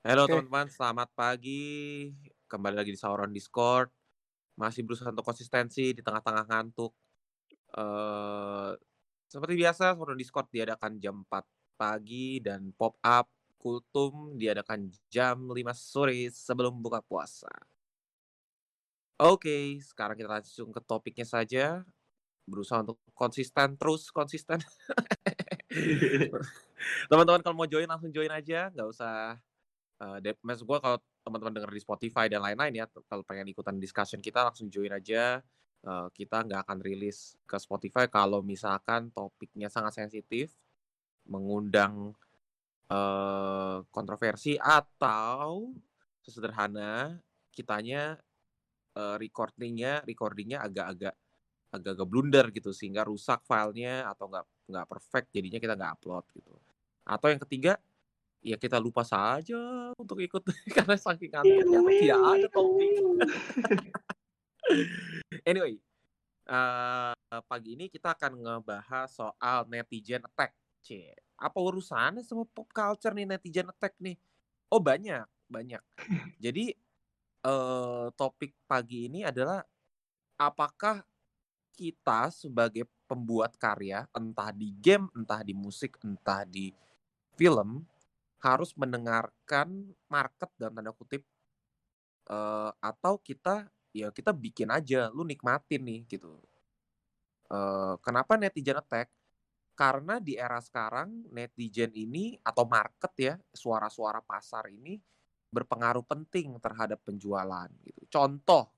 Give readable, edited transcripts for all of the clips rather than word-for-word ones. Halo teman-teman, selamat pagi. Kembali lagi di Sauron Discord. Masih berusaha untuk konsistensi di tengah-tengah ngantuk. Seperti biasa, Sauron Discord diadakan jam 4 pagi dan pop-up Kultum diadakan jam 5 sore sebelum buka puasa. Oke, sekarang kita langsung ke topiknya saja. Berusaha untuk konsisten. Teman-teman kalau mau join langsung join aja, nggak usah. Maksud gue kalau teman-teman denger di Spotify dan lain-lain ya, kalau pengen ikutan discussion kita langsung join aja. Kita nggak akan rilis ke Spotify kalau misalkan topiknya sangat sensitif, mengundang kontroversi, atau sesederhana kitanya recordingnya agak-agak blunder gitu, sehingga rusak filenya atau nggak perfect, jadinya kita nggak upload gitu. Atau yang ketiga, ya kita lupa saja untuk ikut karena saking ngantuknya tidak ada topik. Anyway, pagi ini kita akan ngebahas soal netizen attack. Apa urusannya sama pop culture nih netizen attack nih? Oh, banyak. Jadi topik pagi ini adalah apakah kita sebagai pembuat karya, entah di game, entah di musik, entah di film, harus mendengarkan market dalam tanda kutip, atau kita bikin aja, lu nikmatin nih gitu. Kenapa netizen attack? Karena di era sekarang netizen ini atau market ya, suara-suara pasar ini berpengaruh penting terhadap penjualan gitu. Contoh,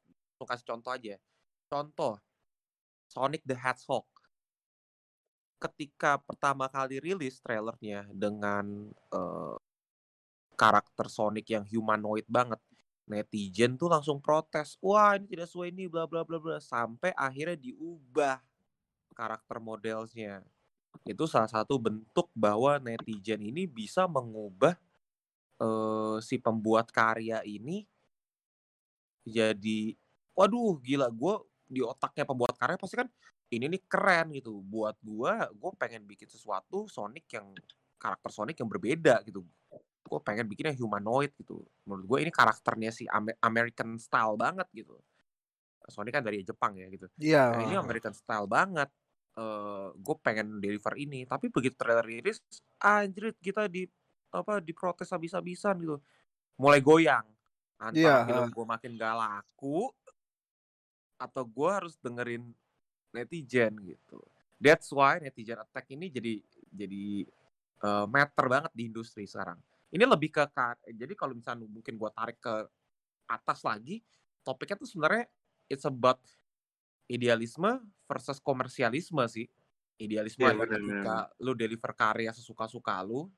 lu kasih contoh aja. Contoh Sonic the Hedgehog. Ketika pertama kali rilis trailernya dengan karakter Sonic yang humanoid banget, netizen tuh langsung protes, wah ini tidak sesuai ini, bla bla bla bla, sampai akhirnya diubah karakter modelnya. Itu salah satu bentuk bahwa netizen ini bisa mengubah si pembuat karya ini jadi, waduh gila, gue di otaknya pembuat karya pasti kan ini nih keren gitu. Buat gue pengen bikin sesuatu Sonic yang, karakter Sonic yang berbeda gitu. Gue pengen bikinnya humanoid gitu. Menurut gue ini karakternya si American style banget gitu. Sonic kan dari Jepang ya gitu. Iya. Nah, ini American style banget. Gue pengen deliver ini. Tapi begitu trailer rilis, anjrit, kita diprotes habis-habisan gitu. Mulai goyang. Antara film gue makin gak laku, atau gue harus dengerin netizen gitu. That's why netizen attack ini jadi matter banget di industri sekarang. Ini lebih ke, jadi kalau misalnya mungkin gue tarik ke atas lagi, topiknya tuh sebenarnya it's about idealisme versus komersialisme sih. Idealisme adalah ketika lu deliver karya sesuka-suka lu,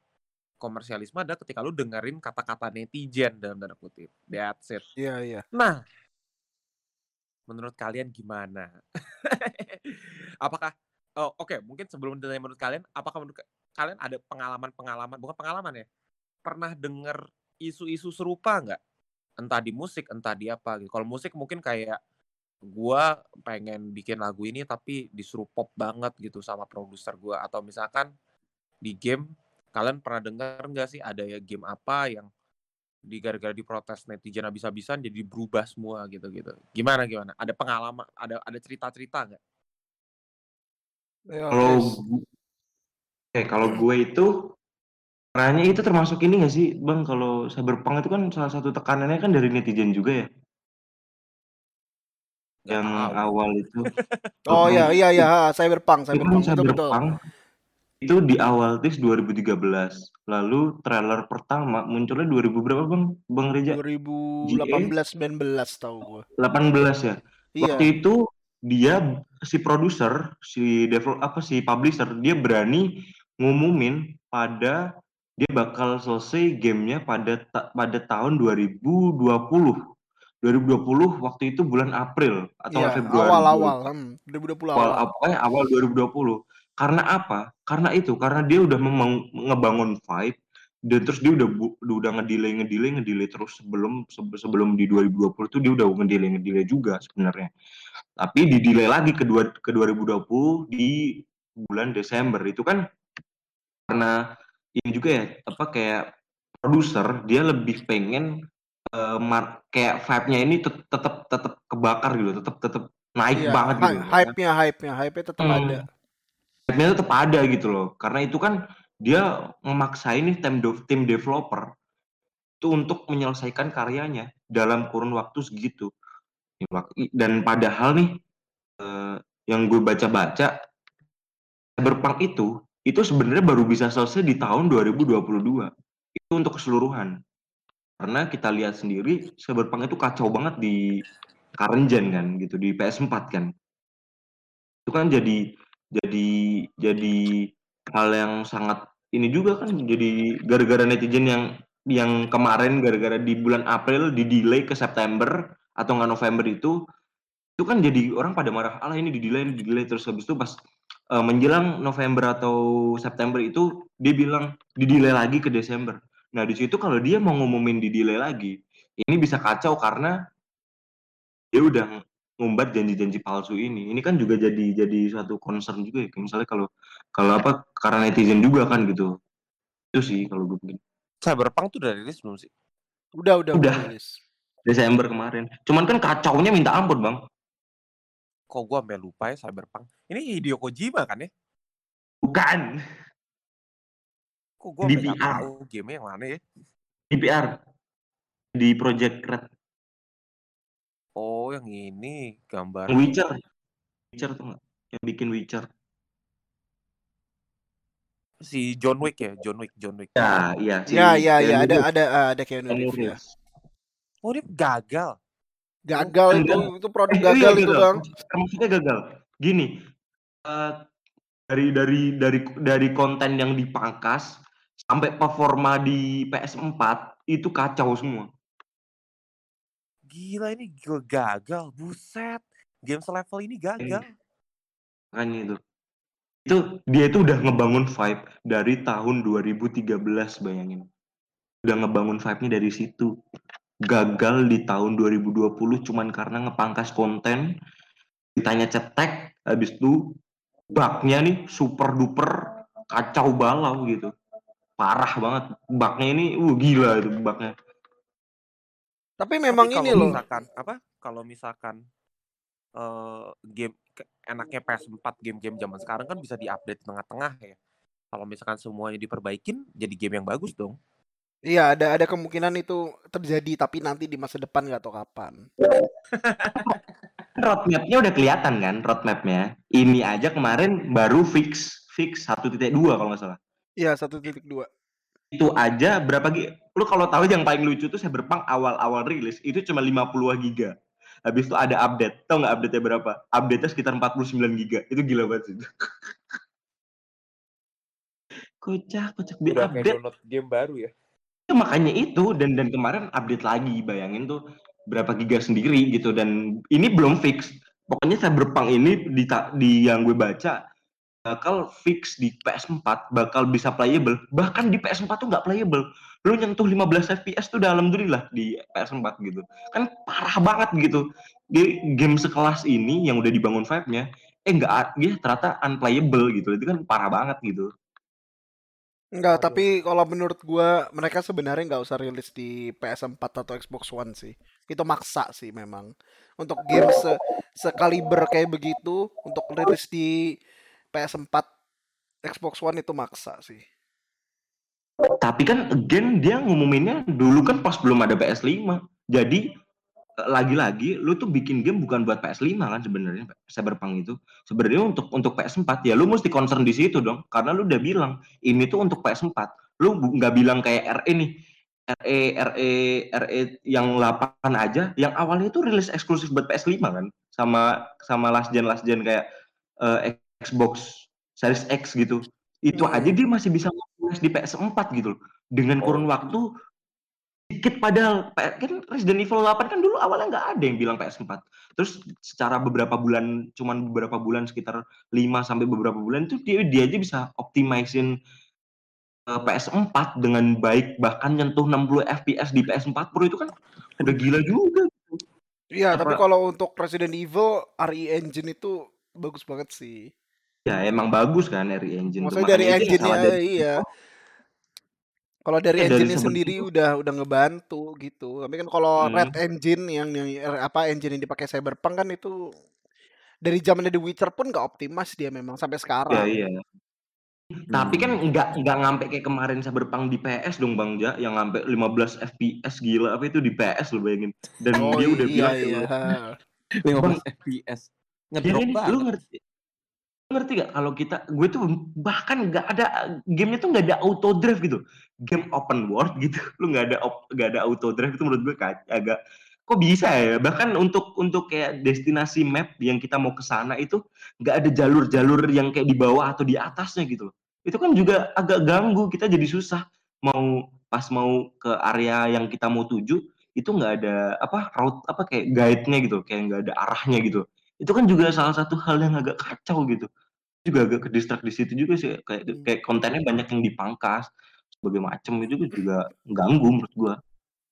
komersialisme adalah ketika lu dengerin kata-kata netizen dalam tanda kutip. That's it. Iya. Nah, menurut kalian gimana? Apakah mungkin sebelum ditanya menurut kalian, apakah menurut kalian ada pengalaman ya? Pernah dengar isu-isu serupa enggak? Entah di musik, entah di apa gitu. Kalau musik mungkin kayak gua pengen bikin lagu ini tapi disuruh pop banget gitu sama produser gua, atau misalkan di game kalian pernah dengar enggak sih ada ya game apa yang gara-gara diprotes netizen habis-habisan jadi berubah semua gitu-gitu. Gimana? Ada pengalaman, ada cerita-cerita nggak? Kalau gue itu caranya itu termasuk ini nggak sih bang? Kalau Cyberpunk itu kan salah satu tekanannya kan dari netizen juga ya. Yang awal itu. Oh iya, Cyberpunk. Itu di awal tis 2013. Lalu trailer pertama munculnya 2000 berapa Bang Reja? 2018-19 tahu gua. 18 ya. Iya. Waktu itu dia si produser, si publisher, dia berani ngumumin dia bakal selesai gamenya pada tahun 2020. 2020 waktu itu bulan April atau Februari. Awal-awal. 2020 awal 2020. Karena apa? Karena itu, karena dia udah ngebangun vibe, dan terus dia udah ngedelay terus sebelum di 2020 tuh dia udah ngedelay juga sebenarnya. Tapi didelay lagi ke 2020 di bulan Desember. Itu kan karena ini juga ya, apa kayak produser dia lebih pengen kayak vibe-nya ini tetap kebakar gitu, tetap naik banget gitu. Hype-nya tetap ada. Hype-nya tetap ada gitu loh. Karena itu kan dia memaksain nih tim developer itu untuk menyelesaikan karyanya dalam kurun waktu segitu. Dan padahal nih yang gue baca-baca Cyberpunk itu sebenarnya baru bisa selesai di tahun 2022. Itu untuk keseluruhan. Karena kita lihat sendiri Cyberpunk itu kacau banget di current gen kan gitu, di PS4 kan. Itu kan jadi hal yang sangat ini juga kan, jadi gara-gara netizen yang kemarin gara-gara di bulan April di-delay ke September atau nggak November itu kan jadi orang pada marah, "Alah ini di-delay terus habis itu pas menjelang November atau September itu dia bilang di-delay lagi ke Desember. Nah di situ kalau dia mau ngumumin di-delay lagi, ini bisa kacau karena dia udah ngumbar janji-janji palsu ini. Ini kan juga jadi suatu concern juga ya. Misalnya kalau apa karena netizen juga kan gitu. Itu sih kalau gue begini. Cyberpunk tuh udah rilis belum sih? Udah rilis. Desember kemarin. Cuman kan kacaunya minta ampun bang. Kok gue sampai lupa ya Cyberpunk. Ini Hideo Kojima kan ya? Bukan. Kok gue sampai tahu game yang mana ya? DPR. Di Project Red. Oh yang ini gambar. Witcher tuh nggak? Yang bikin Witcher. Si John Wick. Ya, ada kayak Wick. Oh dia gagal. Itu produk gagal itu bang. Maksudnya gagal. Gini, dari konten yang dipangkas sampai performa di PS4 itu kacau semua. Gila ini gagal, buset. Game selevel ini gagal. Makanya itu. Dia itu udah ngebangun vibe dari tahun 2013 bayangin. Udah ngebangun vibe-nya dari situ. Gagal di tahun 2020 cuman karena ngepangkas konten, ditanya cetek, habis itu bugnya nih super duper kacau balau gitu, parah banget bugnya ini, gila itu bugnya. Tapi memang tapi ini loh kalau misalkan game enaknya PS4 game-game zaman sekarang kan bisa diupdate tengah-tengah ya, kalau misalkan semuanya diperbaikin jadi game yang bagus dong. Iya, ada kemungkinan itu terjadi tapi nanti di masa depan nggak tahu kapan. Roadmapnya udah kelihatan kan, roadmapnya. Ini aja kemarin baru fix 1.2 kalau nggak salah. Iya 1.2. Itu aja berapa gig? Lu kalau tahu yang paling lucu tuh Cyberpunk awal rilis itu cuma 50 giga. Habis itu ada update, tau nggak update-nya berapa? Update-nya sekitar 49 giga. Itu gila banget itu. Kocak dia update. Download game baru ya. Ya, makanya itu dan kemarin update lagi, bayangin tuh berapa giga sendiri gitu, dan ini belum fix. Pokoknya Cyberpunk ini di yang gue baca bakal fix di PS4, bakal bisa playable. Bahkan di PS4 tuh nggak playable. Lu nyentuh 15 FPS tuh udah alhamdulillah di PS4 gitu. Kan parah banget gitu. Game sekelas ini yang udah dibangun vibe-nya nggak, dia ternyata unplayable gitu. Itu kan parah banget gitu. Enggak, tapi kalau menurut gue mereka sebenarnya nggak usah rilis di PS4 atau Xbox One sih. Itu maksa sih memang. Untuk game sekaliber kayak begitu untuk rilis di PS4 Xbox One itu maksa sih. Tapi kan again dia ngumuminnya dulu kan pas belum ada PS5. Jadi lagi-lagi lu tuh bikin game bukan buat PS5 kan sebenarnya Cyberpunk itu. Sebenarnya untuk PS4 ya lu mesti concern di situ dong, karena lu udah bilang ini tuh untuk PS4. Lu enggak bilang kayak RE nih. RE yang 8 aja yang awalnya itu rilis eksklusif buat PS5 kan, sama last gen kayak Xbox Series X gitu. Itu aja dia masih bisa rilis di PS4 gitu loh. Dengan kurun waktu dikit, padahal kan Resident Evil 8 kan dulu awalnya nggak ada yang bilang PS4. Terus secara beberapa bulan, cuman beberapa bulan sekitar 5 sampai beberapa bulan tuh dia aja bisa optimizing PS4 dengan baik, bahkan nyentuh 60 FPS di PS4 Pro itu kan udah gila juga. Iya, tapi kalau untuk Resident Evil RE Engine itu bagus banget sih. Ya emang bagus kan RE Engine. Maksudnya dari engine-nya iya. Kalau dari engine sendiri udah ngebantu gitu. Tapi kan kalau Red Engine yang apa engine yang dipakai Cyberpunk kan itu dari zamannya The Witcher pun nggak optimas dia memang sampai sekarang. Iya. Tapi kan nggak ngampe kayak kemarin Cyberpunk di PS dong Bang Ja, yang ngampe 15 FPS gila apa itu di PS lo bayangin. Dan dia udah bilang 15 FPS. Ngedrop banget. Lu ngerti gak kalau kita, gue tuh bahkan nggak ada gamenya tuh nggak ada auto drive gitu, game open world gitu, lu nggak ada auto drive itu menurut gue agak kok bisa ya, bahkan untuk kayak destinasi map yang kita mau kesana itu nggak ada jalur-jalur yang kayak di bawah atau di atasnya gitu loh, itu kan juga agak ganggu, kita jadi susah mau pas mau ke area yang kita mau tuju itu nggak ada apa route apa kayak guide-nya gitu, kayak nggak ada arahnya gitu, itu kan juga salah satu hal yang agak kacau gitu, juga agak ke-distract di situ juga sih, kayak kontennya banyak yang dipangkas sebagai macam itu juga ganggu menurut gua.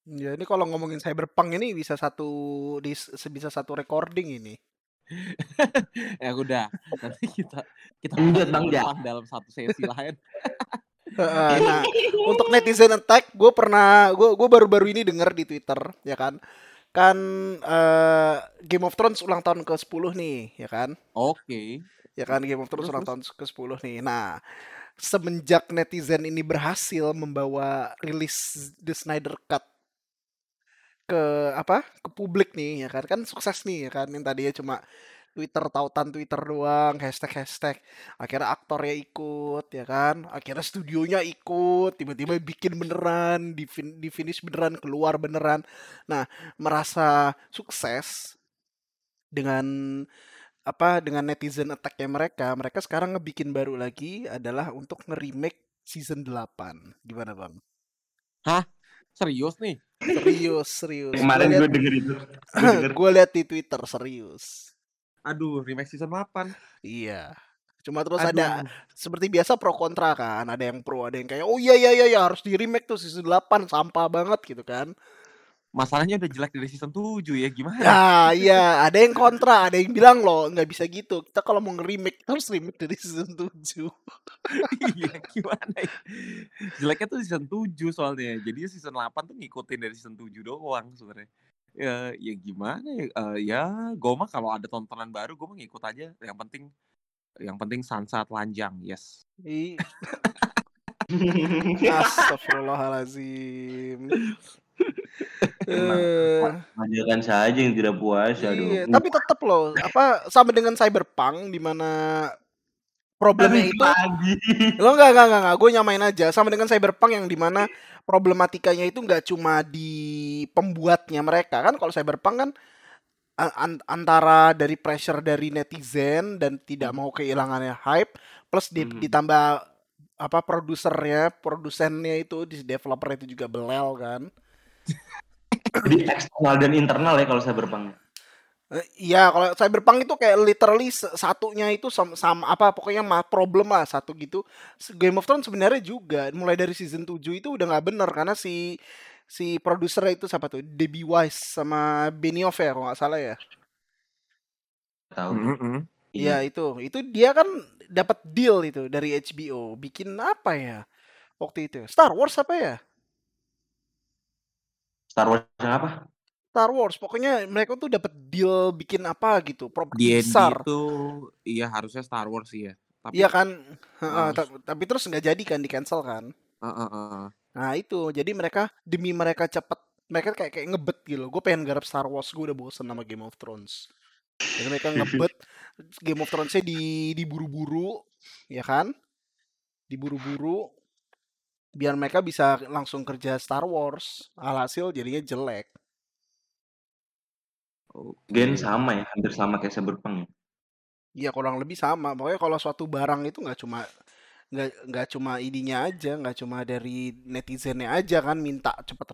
Ya ini kalau ngomongin Cyberpunk ini bisa satu recording ini. Ya udah nanti kita lanjut Bang Ja dalam satu sesi lain. Nah, untuk netizen attack, gue baru-baru ini denger di Twitter ya kan Game of Thrones ulang tahun ke-10 nih ya kan. Oke. Ya kan Game of Thrones ulang tahun ke-10 nih. Nah, semenjak netizen ini berhasil membawa rilis The Snyder Cut ke publik nih ya kan sukses nih ya kan, yang tadinya cuma Twitter tautan Twitter doang, hashtag akhirnya aktornya ikut ya kan, akhirnya studionya ikut, tiba-tiba bikin beneran, di finish beneran, keluar beneran. Nah, merasa sukses dengan netizen attack-nya mereka sekarang ngebikin baru lagi adalah untuk nge-remake season 8. Gimana Bang? Hah? Serius nih? Serius. Kemarin gue denger itu. Gue liat di Twitter, serius. Aduh, remake season 8. Iya. Cuma terus ada seperti biasa pro kontra kan. Ada yang pro, ada yang kayak oh iya harus di remake tuh season 8 sampah banget gitu kan. Masalahnya udah jelek dari season 7 ya, gimana? Nah, iya, ada yang kontra, ada yang bilang loh nggak bisa gitu. Kita kalau mau nge-remake harus remake dari season 7. Iya, gimana ya? Jeleknya tuh season 7 soalnya. Jadi season 8 tuh ngikutin dari season 7 doang sebenarnya. Ya gimana ya? Ya gue mah kalau ada tontonan baru gue mah ngikut aja. Yang penting sunset lanjang, yes. Astagfirullahalazim. Lanjutkan saja yang tidak puas. Iya, tapi tetap loh sama dengan Cyberpunk di mana problemnya itu lo enggak gue nyamain aja sama dengan Cyberpunk yang di mana problematikanya itu enggak cuma di pembuatnya mereka kan, kalau Cyberpunk kan antara dari pressure dari netizen dan tidak mau kehilangannya hype plus ditambah produsennya itu di developer itu juga belel kan. Jadi eksternal dan internal ya kalau Cyberpunk. Iya, kalau Cyberpunk itu kayak literally satunya itu sama pokoknya problem lah satu gitu. Game of Thrones sebenarnya juga mulai dari season 7 itu udah nggak benar karena si produsernya itu siapa tuh? Debbie Wise sama Benioff ya kalau nggak salah ya. Tahu. Iya itu dia kan dapat deal itu dari HBO bikin apa ya waktu itu? Star Wars apa ya? Star Wars apa? Star Wars, pokoknya mereka tuh dapat deal bikin apa gitu, properti besar. Itu iya harusnya Star Wars ya. Tapi iya kan, tapi terus nggak jadi kan, di cancel kan. Nah itu, jadi mereka cepet, mereka kayak ngebet gitu. Gue pengen garap Star Wars, gue udah bosen sama Game of Thrones. Jadi mereka ngebet Game of Thrones-nya diburu-buru, ya kan? Diburu-buru. Biar mereka bisa langsung kerja Star Wars, alhasil jadinya jelek. Gen sama ya, hampir sama kayak Cyberpunk ya. Iya kurang lebih sama. Pokoknya kalau suatu barang itu nggak cuma idenya aja, nggak cuma dari netizennya aja kan minta cepet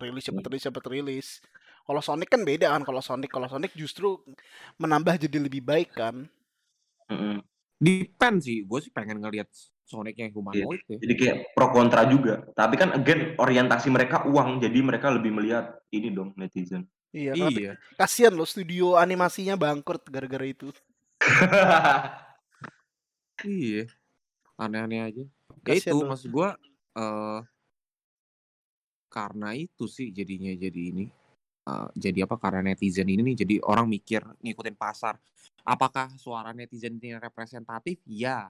rilis. Kalau Sonic kan beda kan, kalau Sonic justru menambah jadi lebih baik kan. Depend sih, gue sih pengen ngelihat Sonic yang humanoid ya. Jadi kayak pro kontra juga. Tapi kan again orientasi mereka uang, jadi mereka lebih melihat ini dong netizen. Iya. Kasian loh studio animasinya bangkrut gara-gara itu. Iya. Aneh-aneh aja. Kasian itu loh. Maksud gue karena itu sih jadinya jadi ini. Jadi apa, karena netizen ini nih, jadi orang mikir ngikutin pasar. Apakah suara netizen ini representatif? Ya.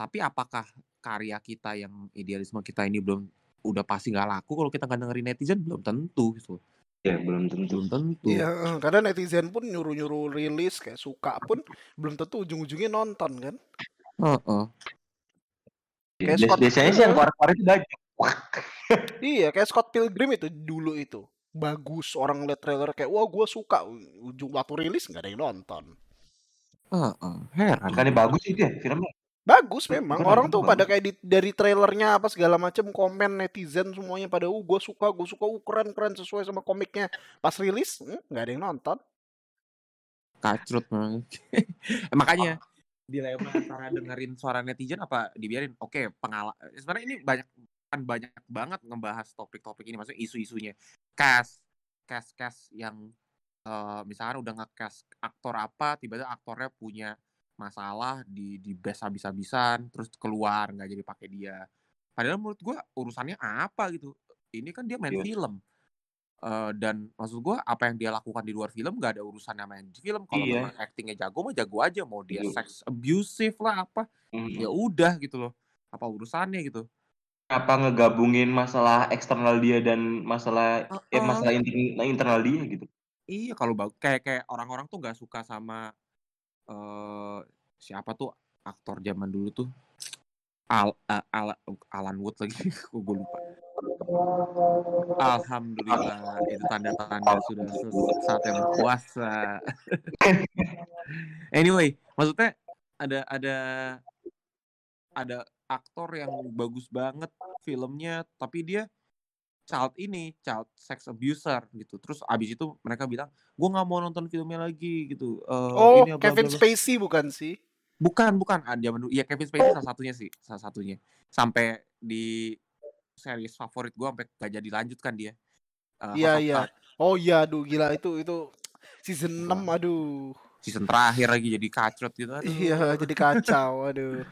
Tapi apakah karya kita yang idealisme kita ini belum, udah pasti gak laku kalau kita gak dengerin netizen? Belum tentu gitu. Ya, belum tentu. Iya, karena netizen pun nyuruh-nyuruh rilis kayak suka pun belum tentu ujung-ujungnya nonton kan. Heeh. Biasanya sih yang keluar-keluar itu banyak. Iya, kayak Scott Pilgrim itu dulu itu. Bagus, orang lihat trailer kayak wah gue suka, ujung waktu rilis enggak ada yang nonton. Heeh, heran. Kan bagus itu ya filmnya. Bagus memang, orang tuh bagus. Pada kayak dari trailernya apa segala macam, komen netizen semuanya pada gue suka keren sesuai sama komiknya, pas rilis nggak ada yang nonton, kacrut memang. Makanya dilema antara dengerin suara netizen apa dibiarin. Oke, sebenarnya ini banyak banget ngebahas topik-topik ini, maksudnya isu-isunya cast yang misalkan udah nge-cast aktor apa, tiba-tiba aktornya punya masalah di base habis-habisan, terus keluar nggak jadi pakai dia. Padahal menurut gue urusannya apa gitu? Ini kan dia main film, dan maksud gue apa yang dia lakukan di luar film nggak ada urusannya main di film. Kalau memang actingnya jago mah jago aja, mau dia sex abusive lah apa, ya udah gitu loh. Apa urusannya gitu? Apa ngegabungin masalah eksternal dia dan masalah masalah internal dia gitu? Iya, kalau kayak orang-orang tuh nggak suka sama siapa tuh aktor zaman dulu tuh Alan Wood lagi. Gue lupa. Alhamdulillah, itu tanda-tanda sudah saatnya berpuasa. Anyway, maksudnya ada aktor yang bagus banget filmnya, tapi dia child sex abuser gitu. Terus abis itu mereka bilang, gue nggak mau nonton filmnya lagi gitu. Kevin Spacey bukan sih? Bukan. Iya, Kevin Spacey salah satunya. Sampai di series favorit gue sampai gak jadi lanjutkan dia. Iya. Oh iya, aduh gila itu season 6, aduh. Season terakhir lagi jadi kacrut gitu. Aduh. Iya, jadi kacau, aduh.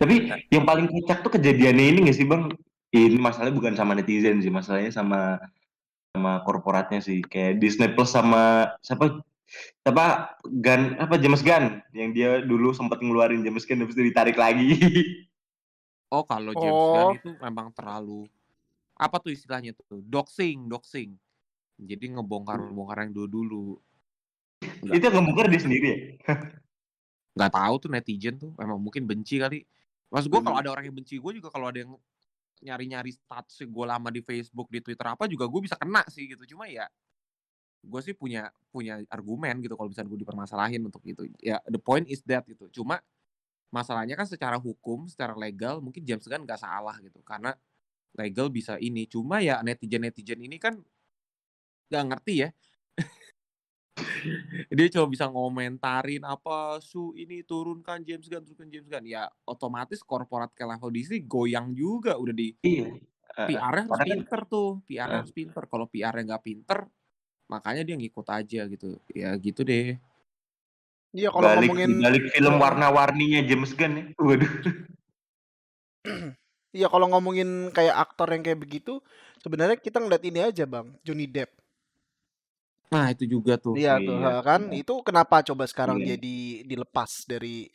Tapi yang paling kocak tuh kejadiannya ini nggak sih bang? Ini masalahnya bukan sama netizen sih, masalahnya sama korporatnya sih. Kayak Disney Plus sama siapa Gunn, James Gunn yang dia dulu sempat ngeluarin James Gunn, habis itu ditarik lagi. Oh, kalau James Gunn itu memang terlalu apa tuh istilahnya tuh? Doxing. Jadi ngebongkar yang dulu. Itu ngebongkar dia sendiri ya? Nggak tahu tuh netizen tuh, emang mungkin benci kali. Maksud gue kalau ada orang yang benci gue juga, kalau ada yang nyari-nyari status gue lama di Facebook, di Twitter apa juga gue bisa kena sih gitu. Cuma ya gue sih punya argumen gitu kalau bisa gue dipermasalahin untuk itu. Ya the point is that gitu. Cuma masalahnya kan secara hukum, secara legal mungkin James Gunn nggak salah gitu karena legal bisa ini. Cuma ya netizen ini kan nggak ngerti ya. Dia cuma bisa ngomentarin apa ini turunkan James Gunn. Ya otomatis korporat ke level DC goyang juga udah di. Iya. PR-nya harus pinter tuh. PR-nya harus pinter. Kalau PR-nya nggak pinter, makanya dia ngikut aja gitu. Ya gitu deh. Iya, kalau balik film warna-warninya James Gunn ya. Waduh. Iya, kalau ngomongin kayak aktor yang kayak begitu, sebenarnya kita ngeliat ini aja bang, Johnny Depp. Nah itu juga tuh. Iya tuh kan, itu kenapa coba sekarang jadi dilepas dari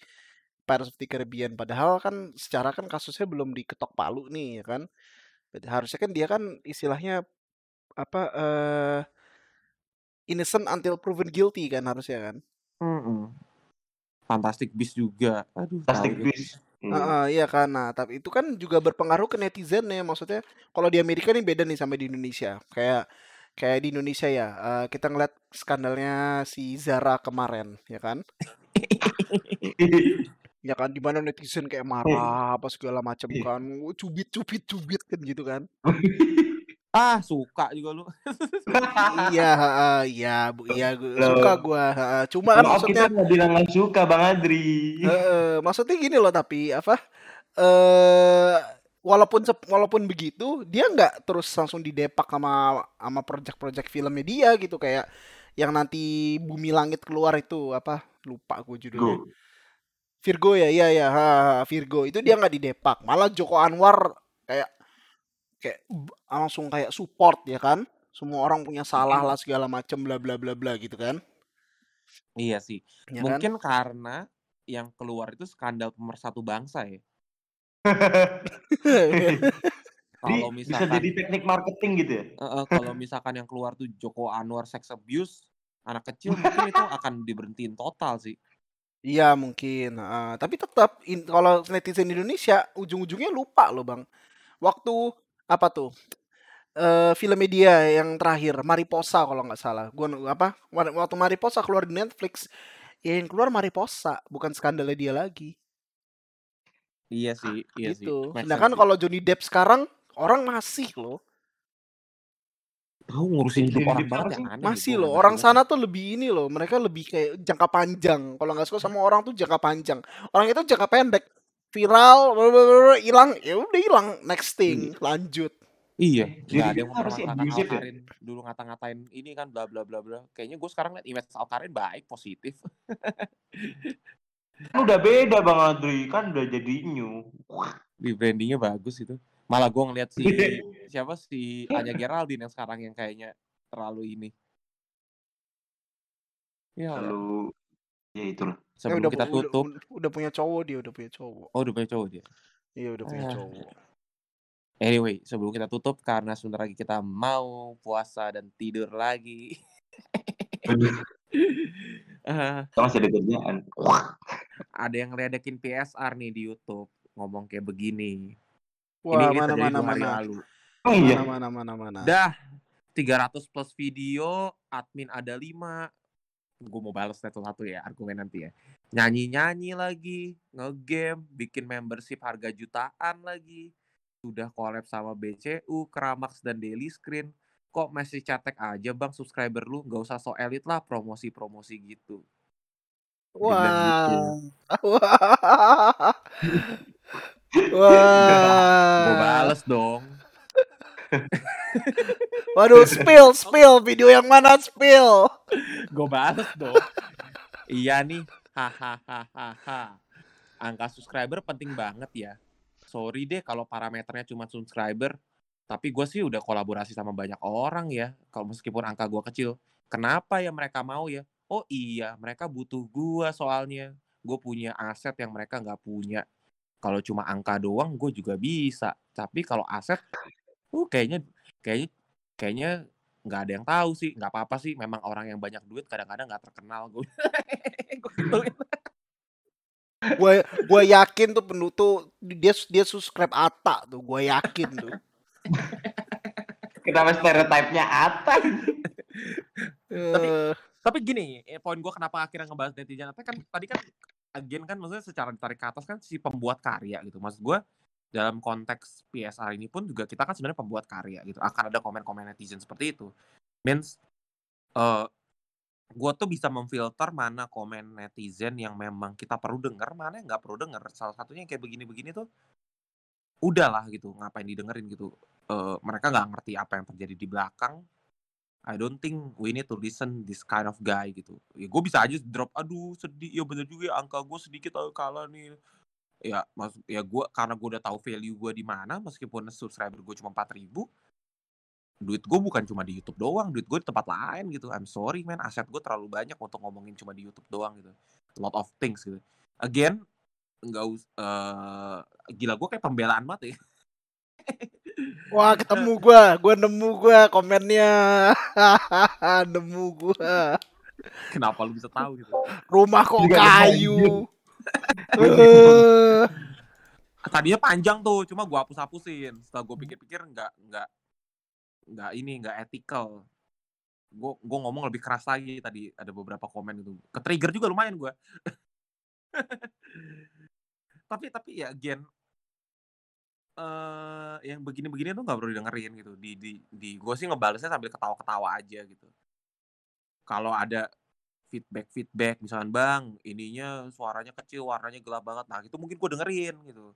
Pirates of the Caribbean, padahal kan secara kan kasusnya belum diketok palu nih ya kan. Harusnya kan dia kan istilahnya innocent until proven guilty kan harusnya kan. Fantastic Beasts juga. Aduh. Fantastic Beasts. Iya kan, nah tapi itu kan juga berpengaruh ke netizen ya, maksudnya kalau di Amerika nih beda nih sama di Indonesia. Kayak di Indonesia ya, kita ngeliat skandalnya si Zara kemarin, ya kan? Ya kan, di mana netizen kayak marah apa segala macam kan, cubit kan gitu kan? Suka juga lu. Iya, suka gue. Cuma maksudnya kita nggak bilang nggak suka Bang Adri. Maksudnya gini loh, tapi Walaupun begitu, dia nggak terus langsung didepak sama project filmnya dia gitu, kayak yang nanti Bumi Langit keluar itu lupa gue judulnya. Virgo ya, Virgo itu dia nggak didepak, malah Joko Anwar kayak kayak langsung kayak support ya kan, semua orang punya salah lah segala macam bla bla bla bla gitu kan. Iya sih ya, mungkin kan? Karena yang keluar itu skandal pemersatu bangsa ya. Kalau misalkan bisa jadi teknik marketing gitu ya. Kalau misalkan yang keluar tuh Joko Anwar sex abuse anak kecil mungkin itu akan diberhentiin total sih. Iya mungkin, tapi tetap kalau netizen Indonesia ujung-ujungnya lupa loh bang. Waktu apa tuh film media yang terakhir Mariposa kalau nggak salah, gua apa waktu Mariposa keluar di Netflix, ya yang keluar Mariposa bukan skandalnya dia lagi. Iya sih, iya gitu sih. Sedangkan kalau Johnny Depp sekarang orang masih loh. Tahu ngurusin hidup orang banget yang aneh masih gitu, loh orang sana tuh lebih ini loh, mereka lebih kayak jangka panjang. Kalau nggak suka sama orang tuh jangka panjang, orang itu jangka pendek, viral hilang ya udah hilang, next thing lanjut. Iya nggak ada yang pernah ngatain dulu ngata-ngatain ini kan bla bla bla bla, kayaknya gue sekarang liat image Alkarin baik positif. Udah beda bang Adri kan, udah jadi new, rebrandingnya bagus itu. Malah gue ngeliat si siapa si Anya Geraldine yang sekarang yang kayaknya terlalu ini. Ya, lalu ya itulah. Sebelum kita tutup, udah punya cowok dia, udah punya cowok. Oh, udah punya cowok dia. Iya, udah punya cowok. Anyway, sebelum kita tutup karena sebentar lagi kita mau puasa dan tidur lagi. Masih ada kerjaan. Ada yang ngeledekin PSR nih di YouTube, ngomong kayak begini. Wah, ini mana. Dah, 300 plus video, admin ada 5. Gue mau balas satu-satu ya, argumen nanti ya. Nyanyi-nyanyi lagi, nge-game, bikin membership harga jutaan lagi. Sudah collab sama BCU, Kramax, dan Daily Screen. Kok masih cetek aja bang subscriber lu, gak usah so elit lah promosi-promosi gitu. Wah. Wah, gue bales dong. Waduh, spill video yang mana spill? Gue bales dong. Iya nih, hahaha. Angka subscriber penting banget ya. Sorry deh kalau parameternya cuma subscriber, tapi gue sih udah kolaborasi sama banyak orang ya. Kalau meskipun angka gue kecil, kenapa ya mereka mau ya? Oh iya, mereka butuh gue soalnya. Gue punya aset yang mereka nggak punya. Kalau cuma angka doang, gue juga bisa. Tapi kalau aset, kayaknya nggak ada yang tahu sih. Nggak apa-apa sih. Memang orang yang banyak duit kadang-kadang nggak terkenal. Gue yakin tuh penutup dia subscribe Atta tuh. Gue yakin tuh. Kenapa stereotipnya Atta? Tapi gini, poin gue kenapa akhirnya ngebahas netizen Atta kan tadi kan. Again kan maksudnya secara ditarik ke atas kan si pembuat karya gitu. Maksud gue dalam konteks PSR ini pun juga kita kan sebenarnya pembuat karya gitu. Akan ada komen-komen netizen seperti itu. Means gue tuh bisa memfilter mana komen netizen yang memang kita perlu dengar, mana yang gak perlu dengar. Salah satunya kayak begini-begini tuh udahlah gitu, ngapain didengerin gitu. Mereka gak ngerti apa yang terjadi di belakang. I don't think we need to listen this kind of guy gitu. Ya gue bisa aja drop, aduh sedih, ya bener juga ya angka gue sedikit kalah nih. Ya maksud, ya gue karena gue udah tahu value gue di mana, meskipun subscriber gue cuma 4,000, duit gue bukan cuma di YouTube doang, duit gue di tempat lain gitu. I'm sorry man, aset gue terlalu banyak untuk ngomongin cuma di YouTube doang gitu. A lot of things gitu. Again, nggak gila gue kayak pembelaan banget ya. Wah ketemu gue nemu gue komennya, nemu gue. Kenapa lu bisa tahu gitu? Rumah Kok Kayu. Tadinya panjang tuh, cuma gue hapus-hapusin. Setelah gue pikir-pikir nggak ethical. Gue ngomong lebih keras lagi tadi, ada beberapa komen itu. Ketrigger juga lumayan gue. tapi ya again. Yang begini-begini tuh nggak perlu didengerin gitu. Di gue sih ngebalesnya sambil ketawa-ketawa aja gitu. Kalau ada feedback, misalkan bang, ininya suaranya kecil, warnanya gelap banget, nah itu mungkin gue dengerin gitu.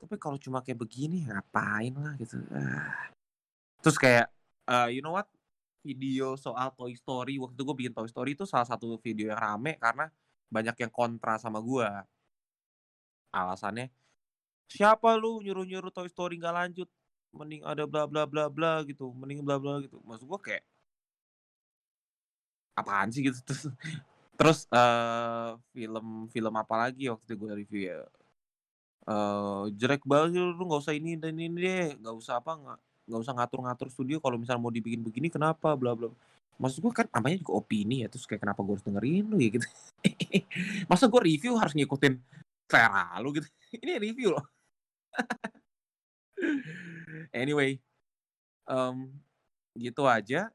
Tapi kalau cuma kayak begini, ngapain lah gitu. Terus kayak, you know what? Video soal Toy Story, waktu itu gue bikin Toy Story itu salah satu video yang rame karena banyak yang kontra sama gue. Alasannya, siapa lu nyuruh-nyuruh Toy Story gak lanjut? mending ada bla bla bla bla gitu, mending bla bla gitu. Maksud gue kayak apaan sih gitu. Terus film apa lagi waktu itu gue review ya, jelek banget lu, nggak usah ini dan ini deh, nggak usah apa, nggak usah ngatur-ngatur studio kalau misalnya mau dibikin begini kenapa bla bla. Maksud gue kan namanya juga opini ya, terus kayak kenapa gue harus dengerin lu ya gitu. Masa gue review harus ngikutin selera lu gitu, ini review loh. Anyway, gitu aja.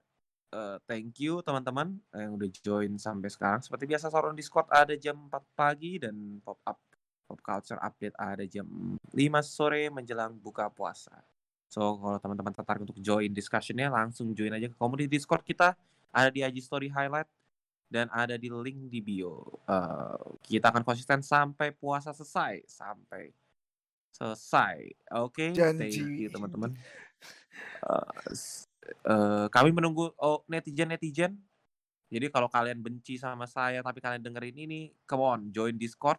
Thank you teman-teman yang udah join sampai sekarang. Seperti biasa Sauron Discord ada jam 4 pagi dan pop culture update ada jam 5 sore menjelang buka puasa. So kalau teman-teman tertarik untuk join discussion-nya, langsung join aja ke community Discord kita. Ada di IG story highlight dan ada di link di bio. Kita akan konsisten sampai puasa selesai, Oke, thank you teman-teman. Kami menunggu netizen. Jadi kalau kalian benci sama saya tapi kalian dengerin ini, come on, join Discord.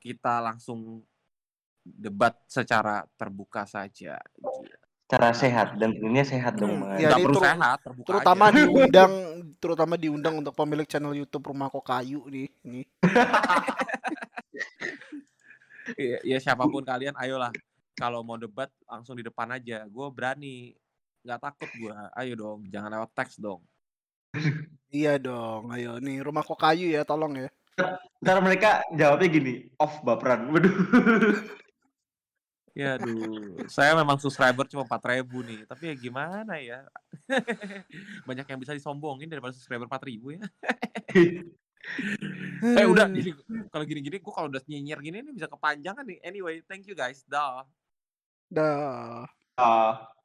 Kita langsung debat secara terbuka saja. Secara sehat dan tentunya sehat dong. Ya, nggak perlu sehat, terbuka. Terutama diundang untuk pemilik channel YouTube Rumah Kok Kayu nih. Ini. ya siapapun kalian, ayolah. Kalau mau debat langsung di depan aja. Gue berani. Gak takut gue, ayo dong, jangan lewat teks dong. Iya dong, ayo nih Rumah Kok Kayu ya, tolong ya. Ntar mereka jawabnya gini, off baperan. Waduh. Ya aduh, saya memang subscriber cuma 4.000 nih, tapi ya gimana ya. Banyak yang bisa disombongin daripada subscriber 4.000 ya. Udah, kalau gini-gini, gue kalau udah nyinyir gini nih bisa kepanjangan nih. Anyway, thank you guys, dah.